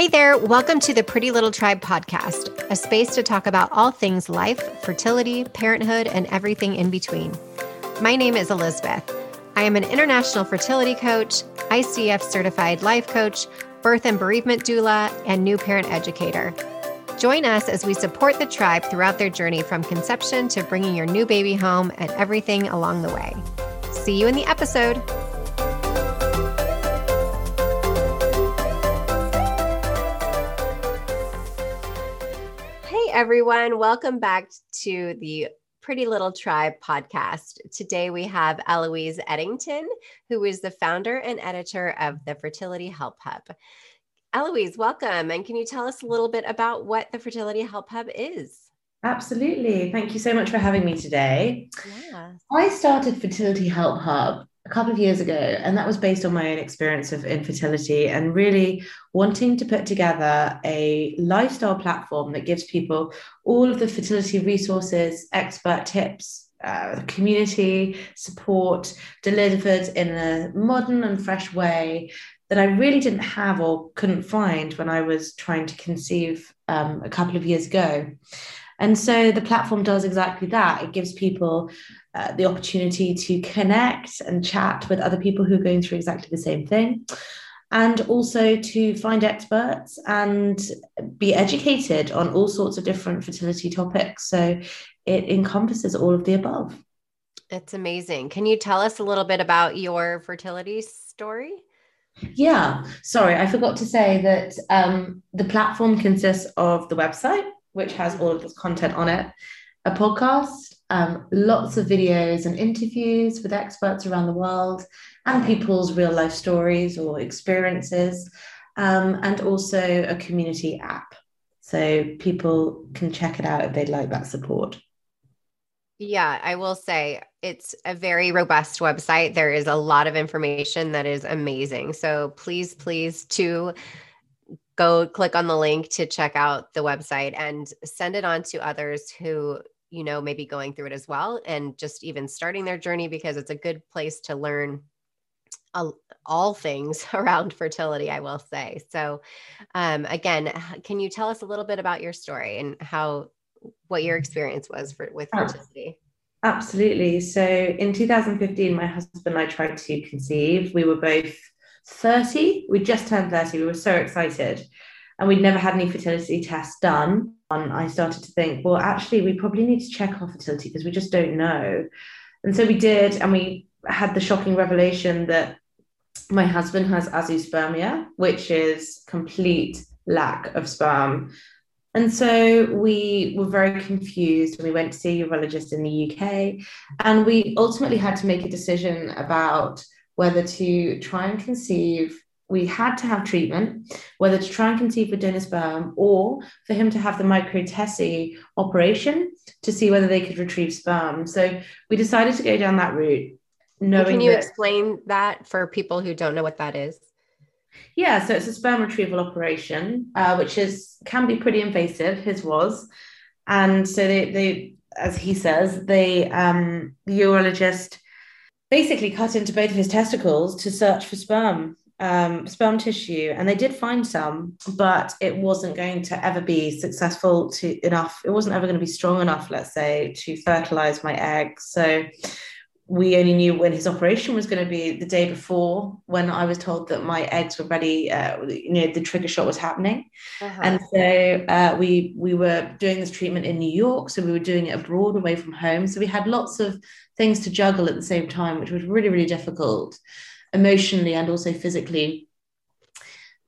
Hey there, welcome to the Pretty Little Tribe podcast, a space to talk about all things life, fertility, parenthood, and everything in between. My name is Elizabeth. I am an international fertility coach, ICF certified life coach, birth and bereavement doula, and new parent educator. Join us as we support the tribe throughout their journey from conception to bringing your new baby home and everything along the way. See you in the episode. Hey everyone, welcome back to the Pretty Little Tribe podcast. Today we have Eloise Eddington, who is the founder and editor of the Fertility Help Hub. Eloise, welcome. And can you tell us a little bit about what the Fertility Help Hub is? Absolutely. Thank you so much for having me today. Yeah. I started Fertility Help Hub a couple of years ago, and that was based on my own experience of infertility and really wanting to put together a lifestyle platform that gives people all of the fertility resources, expert tips, community support delivered in a modern and fresh way that I really didn't have or couldn't find when I was trying to conceive a couple of years ago. And so the platform does exactly that. It gives people the opportunity to connect and chat with other people who are going through exactly the same thing, and also to find experts and be educated on all sorts of different fertility topics. So it encompasses all of the above. That's amazing. Can you tell us a little bit about your fertility story? Yeah, sorry, I forgot to say that the platform consists of the website, which has all of this content on it, a podcast, lots of videos and interviews with experts around the world and people's real life stories or experiences, and also a community app. So people can check it out if they'd like that support. Yeah, I will say it's a very robust website. There is a lot of information that is amazing. So please to go click on the link to check out the website and send it on to others who, you know, may be going through it as well and just even starting their journey, because it's a good place to learn all things around fertility, I will say. So again, can you tell us a little bit about your story and what your experience was with fertility? Absolutely. So in 2015, my husband and I tried to conceive. We were both 30. We just turned 30. We were so excited. And we'd never had any fertility tests done. And I started to think, well, actually, we probably need to check our fertility because we just don't know. And so we did. And we had the shocking revelation that my husband has azoospermia, which is complete lack of sperm. And so we were very confused, and we went to see a urologist in the UK, and we ultimately had to make a decision about whether to try and conceive. We had to have treatment, whether to try and conceive with donor sperm or for him to have the microtesi operation to see whether they could retrieve sperm. So we decided to go down that route. Can you explain that for people who don't know what that is? Yeah, so it's a sperm retrieval operation, which can be pretty invasive. His was, and so they as he says, the urologist basically cut into both of his testicles to search for sperm tissue, and they did find some, but it wasn't going to ever be successful enough. It wasn't ever going to be strong enough, let's say, to fertilize my eggs. So we only knew when his operation was going to be the day before, when I was told that my eggs were ready, the trigger shot was happening. Uh-huh. And so we were doing this treatment in New York. So we were doing it abroad, away from home. So we had lots of things to juggle at the same time, which was really, really difficult emotionally and also physically.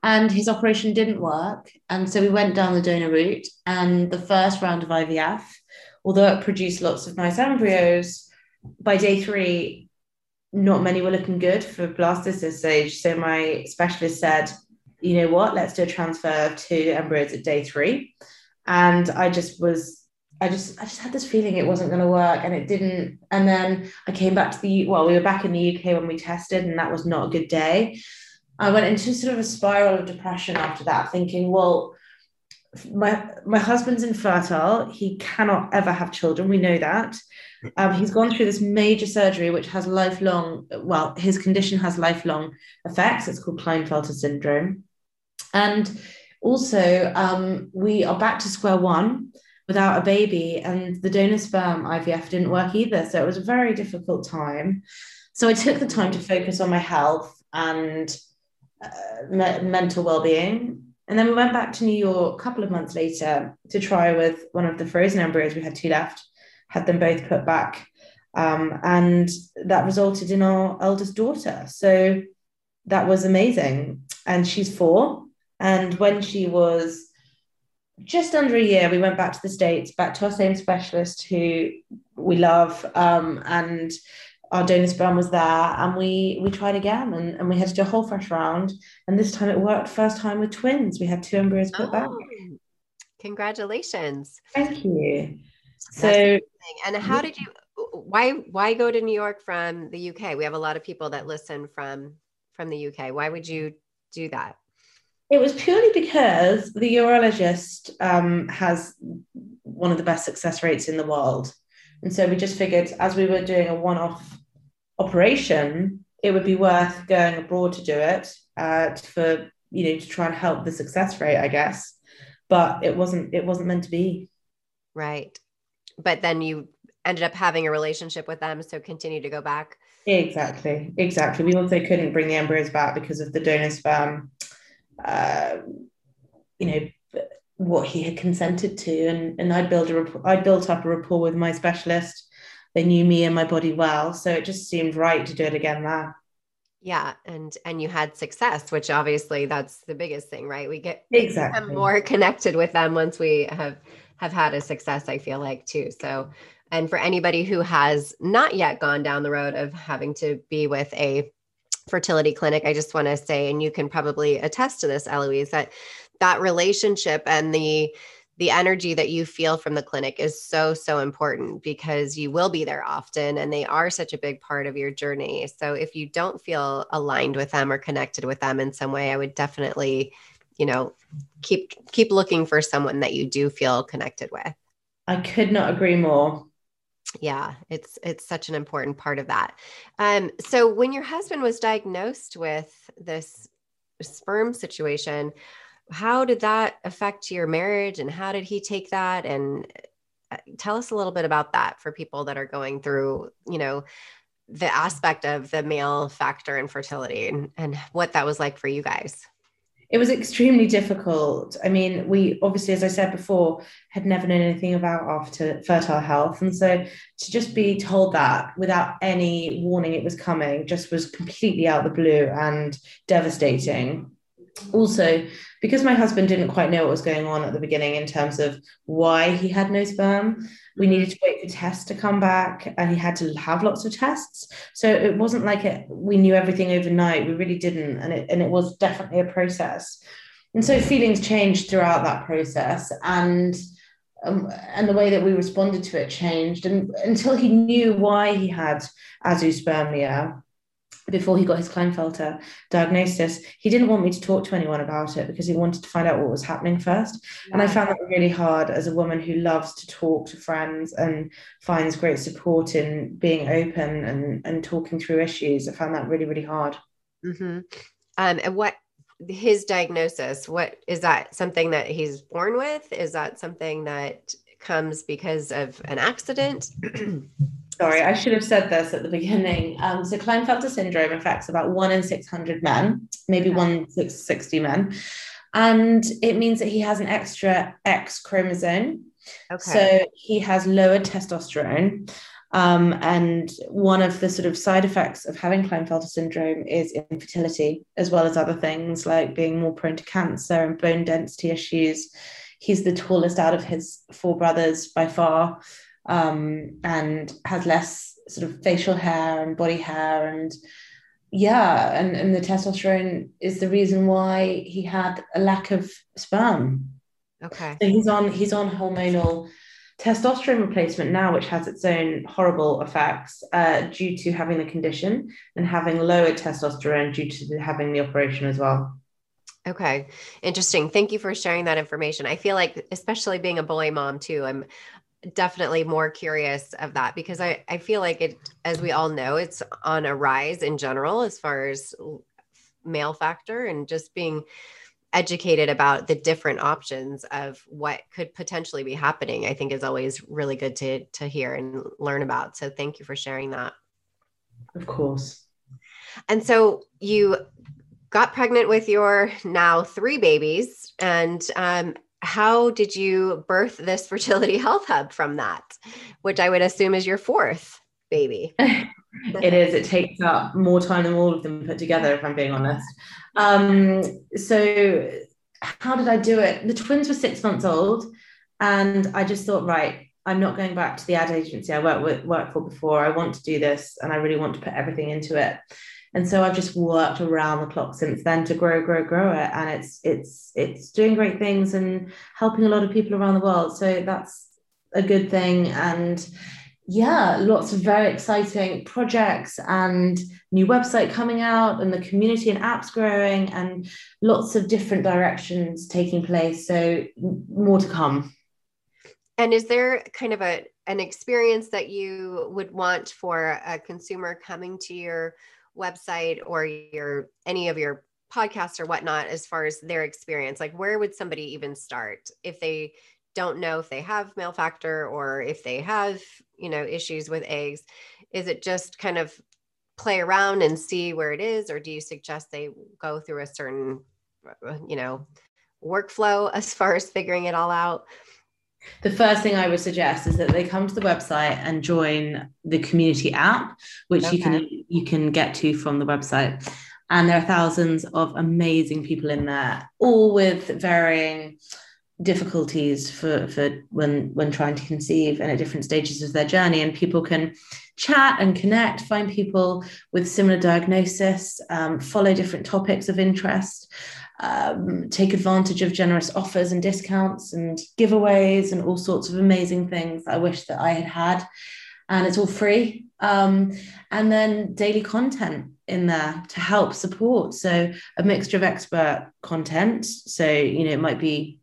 And his operation didn't work. And so we went down the donor route, and the first round of IVF, although it produced lots of nice embryos, by day 3, not many were looking good for blastocyst stage. So my specialist said, you know what, let's do a transfer of 2 embryos at day 3. And I just had this feeling it wasn't going to work, and it didn't. And then I came back we were back in the UK when we tested, and that was not a good day. I went into sort of a spiral of depression after that, thinking, well, my husband's infertile. He cannot ever have children. We know that. He's gone through this major surgery, which has his condition has lifelong effects. It's called Klinefelter syndrome. And Also, we are back to square one without a baby, and the donor sperm IVF didn't work either. So it was a very difficult time. So I took the time to focus on my health and mental well-being. And then we went back to New York a couple of months later to try with one of the frozen embryos. We had two left, had them both put back. And that resulted in our eldest daughter. So that was amazing. And she's 4. And when she was just under a year, we went back to the States, back to our same specialist who we love. And our donor sperm was there, and we tried again, and we had to do a whole fresh round. And this time it worked, first time with twins. We had 2 embryos put back. Congratulations. Thank you. So, and how did you, why go to New York from the UK? We have a lot of people that listen from the UK. Why would you do that? It was purely because the urologist has one of the best success rates in the world. And so we just figured, as we were doing a one-off operation, it would be worth going abroad to do it for, to try and help the success rate, I guess. But it wasn't meant to be. Right. But then you ended up having a relationship with them, so continue to go back. Exactly. We also couldn't bring the embryos back because of the donor sperm, what he had consented to. And I built up a rapport with my specialist. They knew me and my body well, so it just seemed right to do it again there. Yeah. And you had success, which obviously that's the biggest thing, right? We become more connected with them once we have had a success, I feel like, too. So, and for anybody who has not yet gone down the road of having to be with a fertility clinic, I just want to say, and you can probably attest to this, Eloise, that relationship and the energy that you feel from the clinic is so, so important, because you will be there often and they are such a big part of your journey. So if you don't feel aligned with them or connected with them in some way, I would definitely, keep looking for someone that you do feel connected with. I could not agree more. Yeah. It's such an important part of that. So when your husband was diagnosed with this sperm situation, how did that affect your marriage, and how did he take that? And tell us a little bit about that for people that are going through, the aspect of the male factor in fertility and what that was like for you guys. It was extremely difficult. I mean, we obviously, as I said before, had never known anything about our fertile health. And so to just be told that without any warning it was coming just was completely out of the blue and devastating. Also, because my husband didn't quite know what was going on at the beginning in terms of why he had no sperm, we needed to wait for tests to come back, and he had to have lots of tests. So it wasn't like we knew everything overnight. We really didn't. And it was definitely a process. And so feelings changed throughout that process, and the way that we responded to it changed, and until he knew why he had azoospermia. Before he got his Klinefelter diagnosis, he didn't want me to talk to anyone about it because he wanted to find out what was happening first. Yeah. And I found that really hard as a woman who loves to talk to friends and finds great support in being open and talking through issues. I found that really, really hard. Mm-hmm. And what his diagnosis, what is that, something that he's born with? Is that something that comes because of an accident? Sorry, I should have said this at the beginning. So Klinefelter syndrome affects about 1 in 600 men, maybe 1 in 660 men. And it means that he has an extra X chromosome. Okay. So he has lower testosterone. And one of the sort of side effects of having Klinefelter syndrome is infertility, as well as other things like being more prone to cancer and bone density issues. He's the tallest out of his 4 brothers by far. And has less sort of facial hair and body hair, and the testosterone is the reason why he had a lack of sperm. Okay. So he's on hormonal testosterone replacement now, which has its own horrible effects due to having the condition and having lower testosterone due to having the operation as well. Okay. Interesting. Thank you for sharing that information. I feel like, especially being a boy mom too, I'm definitely more curious of that, because I feel like it, as we all know, it's on a rise in general, as far as male factor and just being educated about the different options of what could potentially be happening, I think is always really good to hear and learn about. So thank you for sharing that. Of course. And so you got pregnant with your now 3 babies, and how did you birth this Fertility Help Hub from that, which I would assume is your 4th baby? It is. It takes up more time than all of them put together, if I'm being honest. So how did I do it? The twins were 6 months old, and I just thought, right, I'm not going back to the ad agency I worked for before. I want to do this, and I really want to put everything into it. And so I've just worked around the clock since then to grow it. And it's doing great things and helping a lot of people around the world. So that's a good thing. And yeah, lots of very exciting projects and new website coming out, and the community and apps growing, and lots of different directions taking place. So more to come. And is there kind of an experience that you would want for a consumer coming to your website or any of your podcasts or whatnot, as far as their experience? Like, where would somebody even start if they don't know if they have male factor, or if they have, issues with eggs? Is it just kind of play around and see where it is? Or do you suggest they go through a certain, workflow as far as figuring it all out? The first thing I would suggest is that they come to the website and join the community app, which you can get to from the website. And there are thousands of amazing people in there, all with varying difficulties for when trying to conceive and at different stages of their journey. And people can chat and connect, find people with similar diagnosis, follow different topics of interest, take advantage of generous offers and discounts and giveaways and all sorts of amazing things I wish that I had. And it's all free. And then daily content in there to help support. So a mixture of expert content. So, it might be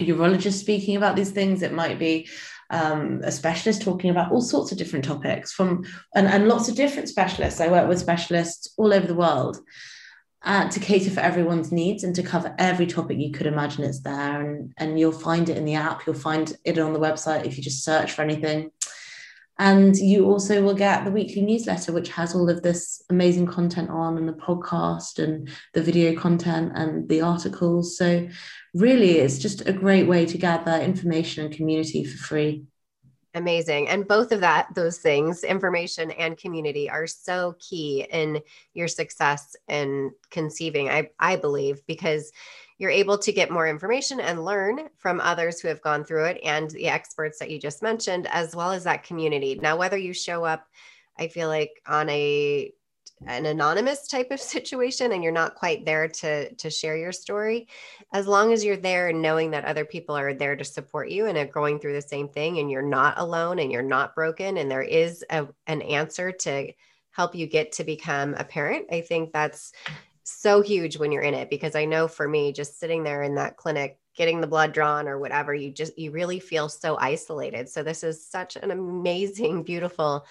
a urologist speaking about these things. It might be a specialist talking about all sorts of different topics and lots of different specialists. I work with specialists all over the world to cater for everyone's needs and to cover every topic you could imagine. It's there, and you'll find it in the app. You'll find it on the website if you just search for anything. And you also will get the weekly newsletter, which has all of this amazing content on, and the podcast and the video content and the articles. So really, it's just a great way to gather information and community for free. Amazing. And both of those things, information and community, are so key in your success in conceiving, I believe, because you're able to get more information and learn from others who have gone through it and the experts that you just mentioned, as well as that community. Now, whether you show up, I feel like on an anonymous type of situation and you're not quite there to share your story, as long as you're there and knowing that other people are there to support you and are going through the same thing, and you're not alone and you're not broken, and there is an answer to help you get to become a parent, I think that's so huge when you're in it, because I know for me, just sitting there in that clinic, getting the blood drawn or whatever, you really feel so isolated. So this is such an amazing, beautiful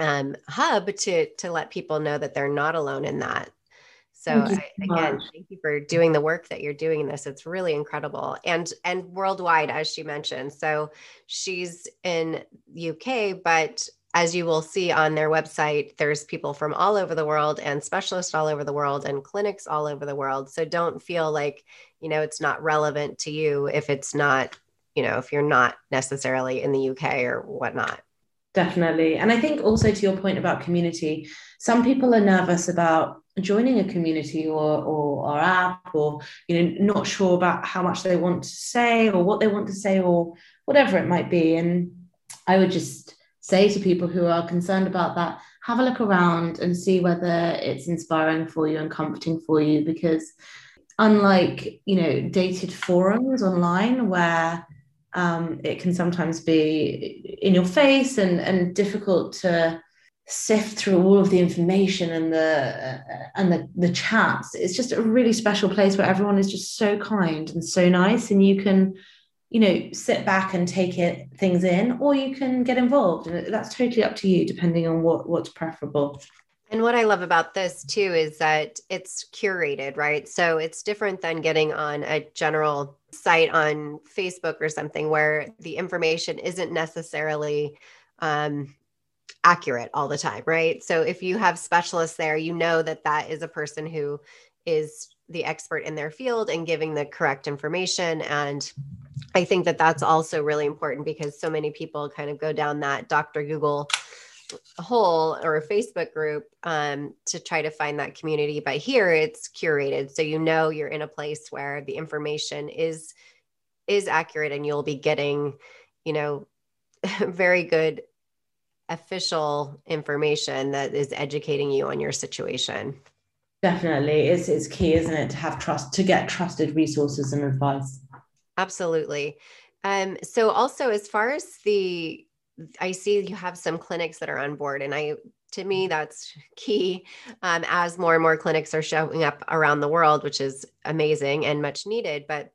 hub to let people know that they're not alone in that. So thank you for doing the work that you're doing in this. It's really incredible. And worldwide, as she mentioned. So she's in UK, but as you will see on their website, there's people from all over the world and specialists all over the world and clinics all over the world. So don't feel like, it's not relevant to you if it's not, if you're not necessarily in the UK or whatnot. Definitely. And I think also to your point about community, some people are nervous about joining a community or our app, or, not sure about how much they want to say or what they want to say or whatever it might be. And I would just say to people who are concerned about that, have a look around and see whether it's inspiring for you and comforting for you, because unlike, dated forums online where it can sometimes be in your face and difficult to sift through all of the information and the chats, it's just a really special place where everyone is just so kind and so nice, and you can sit back and take things in, or you can get involved. And that's totally up to you, depending on what's preferable. And what I love about this too is that it's curated, right? So it's different than getting on a general site on Facebook or something where the information isn't necessarily accurate all the time, right? So if you have specialists there, you know that that is a person who is the expert in their field and giving the correct information. And I think that that's also really important because so many people kind of go down that Dr. Google hole or a Facebook group to try to find that community. But here it's curated. So you know you're in a place where the information is accurate and you'll be getting, you know, very good official information that is educating you on your situation. Definitely. It's key, isn't it, to have trust, to get trusted resources and advice. Absolutely. So also as far as the, I see you have some clinics that are on board, and to me, that's key as more and more clinics are showing up around the world, which is amazing and much needed. But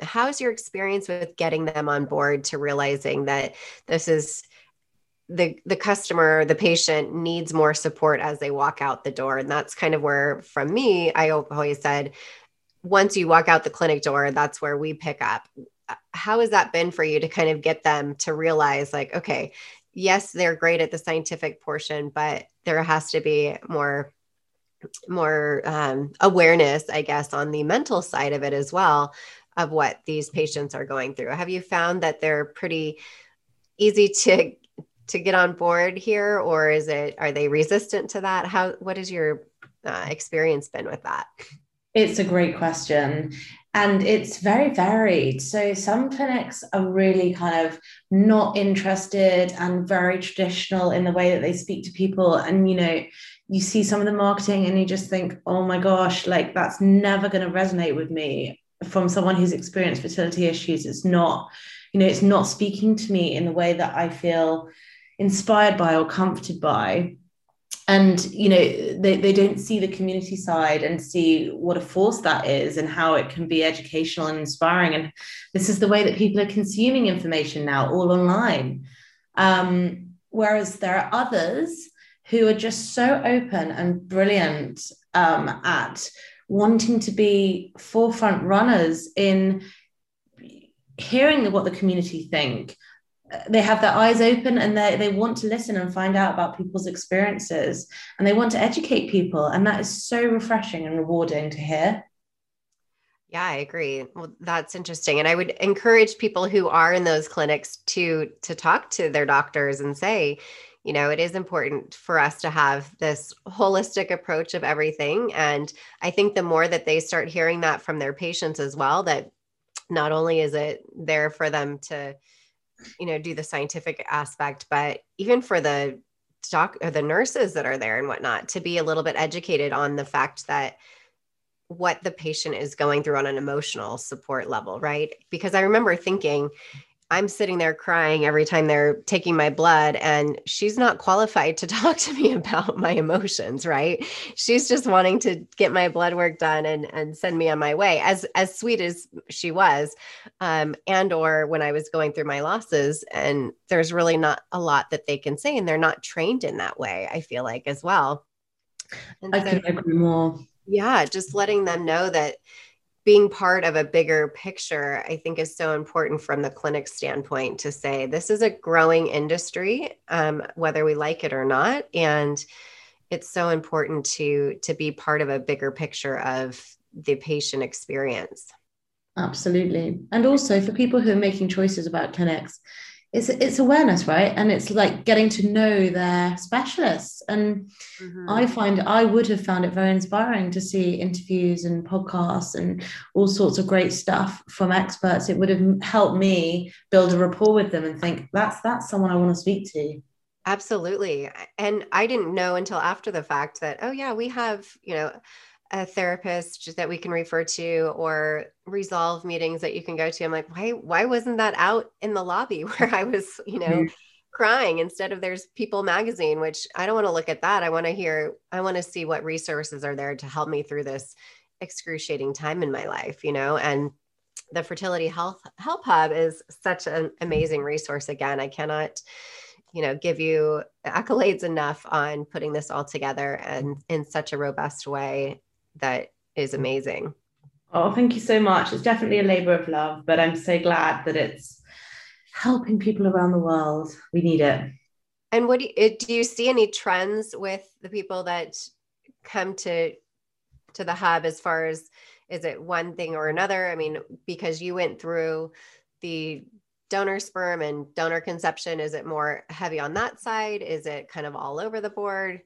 how's your experience with getting them on board to realizing that this is the customer, the patient needs more support as they walk out the door? And that's kind of where, from me, I always said, once you walk out the clinic door, that's where we pick up. How has that been for you to kind of get them to realize, like, okay, yes, they're great at the scientific portion, but there has to be more awareness, I guess, on the mental side of it as well, of what these patients are going through. Have you found that they're pretty easy to get on board here, or are they resistant to that? What has your experience been with that? It's a great question. And it's very varied. So some clinics are really kind of not interested and very traditional in the way that they speak to people. And, you know, you see some of the marketing and you just think, oh my gosh, like that's never going to resonate with me from someone who's experienced fertility issues. It's not, you know, it's not speaking to me in the way that I feel inspired by or comforted by. And, you know, they don't see the community side and see what a force that is and how it can be educational and inspiring. And this is the way that people are consuming information now, all online. Whereas there are others who are just so open and brilliant at wanting to be forefront runners in hearing what the community think. They have their eyes open and they want to listen and find out about people's experiences, and they want to educate people. And that is so refreshing and rewarding to hear. Yeah, I agree. Well, that's interesting. And I would encourage people who are in those clinics to talk to their doctors and say, you know, it is important for us to have this holistic approach of everything. And I think the more that they start hearing that from their patients as well, that not only is it there for them to, you know, do the scientific aspect, but even for the doc or the nurses that are there and whatnot, to be a little bit educated on the fact that what the patient is going through on an emotional support level, right? Because I remember thinking, I'm sitting there crying every time they're taking my blood, and she's not qualified to talk to me about my emotions, right? She's just wanting to get my blood work done and send me on my way, as sweet as she was. And, or when I was going through my losses, and there's really not a lot that they can say, and they're not trained in that way, I feel like, as well. And I can agree more. Yeah. Just letting them know that being part of a bigger picture, I think, is so important from the clinic standpoint, to say this is a growing industry, whether we like it or not. And it's so important to be part of a bigger picture of the patient experience. Absolutely. And also for people who are making choices about clinics, it's awareness, right? And it's like getting to know their specialists. And mm-hmm. I would have found it very inspiring to see interviews and podcasts and all sorts of great stuff from experts. It would have helped me build a rapport with them and think that's someone I want to speak to. Absolutely. And I didn't know until after the fact that, oh yeah, we have, you know, a therapist that we can refer to, or Resolve meetings that you can go to. I'm like, why wasn't that out in the lobby where I was, you know, mm-hmm. crying, instead of there's People Magazine, which I don't want to look at that. I want to see what resources are there to help me through this excruciating time in my life, you know. And the Fertility Help Hub is such an amazing resource. Again, I cannot, you know, give you accolades enough on putting this all together and in such a robust way that is amazing. Oh, thank you so much. It's definitely a labor of love, but I'm so glad that it's helping people around the world. We need it. And what do you see any trends with the people that come to the hub, as far as, is it one thing or another? I mean, because you went through the donor sperm and donor conception, is it more heavy on that side? Is it kind of all over the board?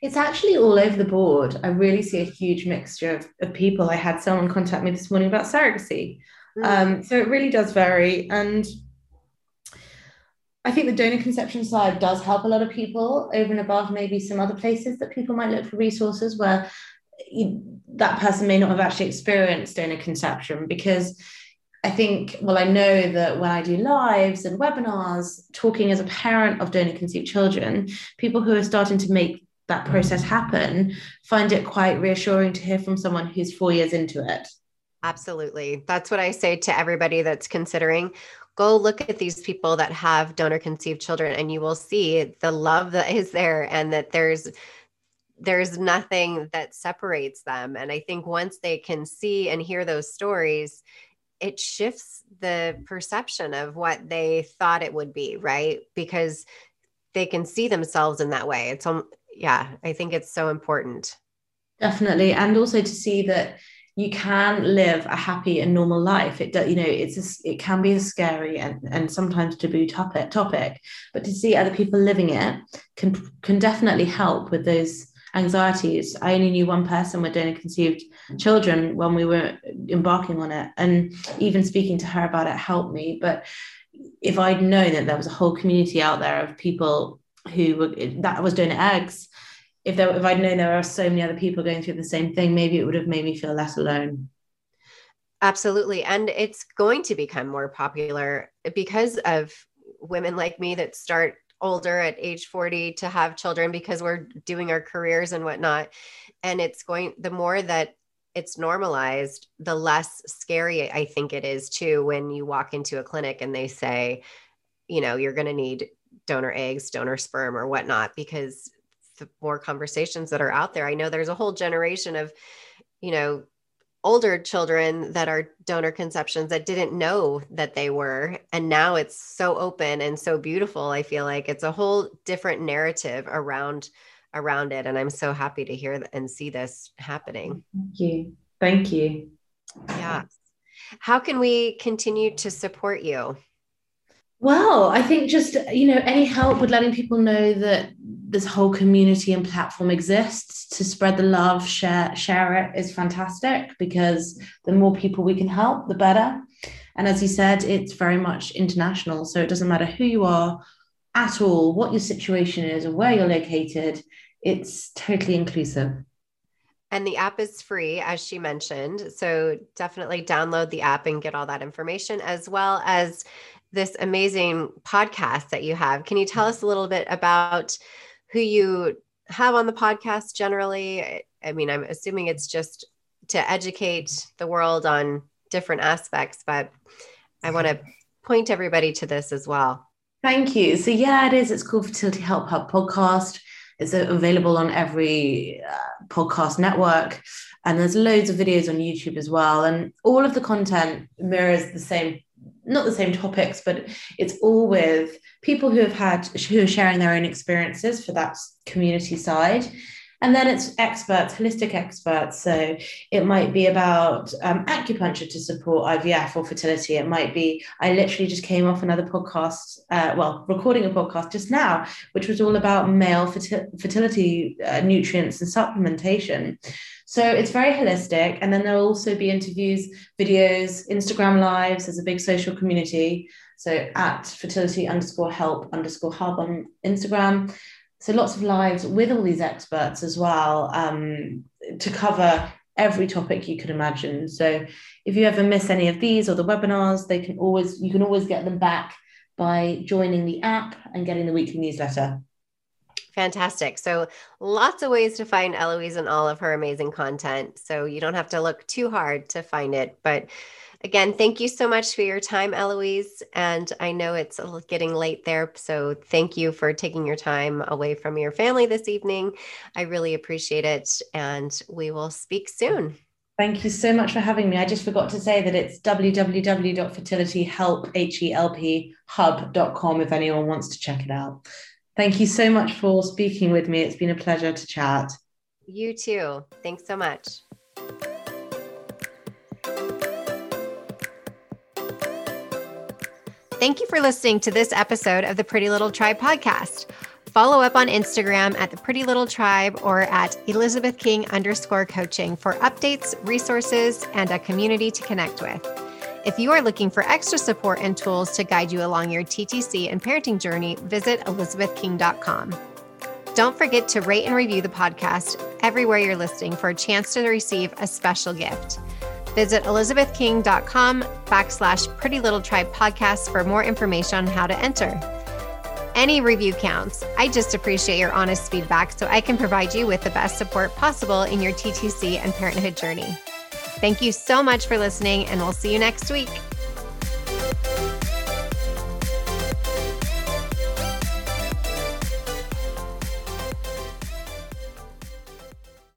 It's actually all over the board. I really see a huge mixture of people. I had someone contact me this morning about surrogacy. So it really does vary. And I think the donor conception side does help a lot of people over and above maybe some other places that people might look for resources where that person may not have actually experienced donor conception, because I think, well, I know that when I do lives and webinars, talking as a parent of donor-conceived children, people who are starting to make that process happen find it quite reassuring to hear from someone who's 4 years into it. Absolutely. That's what I say to everybody that's considering. Go look at these people that have donor-conceived children, and you will see the love that is there, and that there's nothing that separates them. And I think once they can see and hear those stories, it shifts the perception of what they thought it would be, right? Because they can see themselves in that way. It's, yeah, I think it's so important. Definitely. And also to see that you can live a happy and normal life. It, you know, it can be a scary and sometimes taboo topic, but to see other people living it can definitely help with those anxieties. I only knew one person with donor-conceived children when we were embarking on it, and even speaking to her about it helped me. But if I'd known that there was a whole community out there of people who were, that was donor eggs, if I'd known there are so many other people going through the same thing, maybe it would have made me feel less alone. Absolutely. And it's going to become more popular because of women like me that start older at age 40 to have children, because we're doing our careers and whatnot. And the more that it's normalized, the less scary I think it is too, when you walk into a clinic and they say, you know, you're going to need donor eggs, donor sperm or whatnot, because the more conversations that are out there, I know there's a whole generation of, you know, older children that are donor conceptions that didn't know that they were. And now it's so open and so beautiful. I feel like it's a whole different narrative around it. And I'm so happy to hear and see this happening. Thank you. Thank you. Yeah. How can we continue to support you? Well, I think just, you know, any help with letting people know that this whole community and platform exists to spread the love, share it is fantastic, because the more people we can help, the better. And as you said, it's very much international. So it doesn't matter who you are at all, what your situation is or where you're located. It's totally inclusive. And the app is free, as she mentioned. So definitely download the app and get all that information, as well as this amazing podcast that you have. Can you tell us a little bit about who you have on the podcast generally? I mean, I'm assuming it's just to educate the world on different aspects, but I want to point everybody to this as well. Thank you. So yeah, it is. It's called Fertility Help Hub Podcast. It's available on every podcast network. And there's loads of videos on YouTube as well. And all of the content mirrors the same, not the same topics, but it's all with people who are sharing their own experiences for that community side. And then it's experts, holistic experts. So it might be about acupuncture to support IVF or fertility. It might be, I literally just came off another podcast, recording a podcast just now, which was all about male fertility nutrients and supplementation. So it's very holistic. And then there'll also be interviews, videos, Instagram lives. There's a big social community. So at fertility_help_hub on Instagram. So lots of lives with all these experts as well, to cover every topic you could imagine. So if you ever miss any of these or the webinars, you can always get them back by joining the app and getting the weekly newsletter. Fantastic. So lots of ways to find Eloise and all of her amazing content. So you don't have to look too hard to find it, but Again, thank you so much for your time, Eloise. And I know it's getting late there, so thank you for taking your time away from your family this evening. I really appreciate it. And we will speak soon. Thank you so much for having me. I just forgot to say that it's www.fertilityhelphub.com if anyone wants to check it out. Thank you so much for speaking with me. It's been a pleasure to chat. You too. Thanks so much. Thank you for listening to this episode of the Pretty Little Tribe podcast. Follow up on Instagram at the Pretty Little Tribe or at ElizabethKing_coaching for updates, resources, and a community to connect with. If you are looking for extra support and tools to guide you along your TTC and parenting journey, visit elizabethking.com. Don't forget to rate and review the podcast everywhere you're listening for a chance to receive a special gift. Visit elizabethking.com/Pretty Little Tribe podcast for more information on how to enter. Any review counts. I just appreciate your honest feedback so I can provide you with the best support possible in your TTC and parenthood journey. Thank you so much for listening, and we'll see you next week.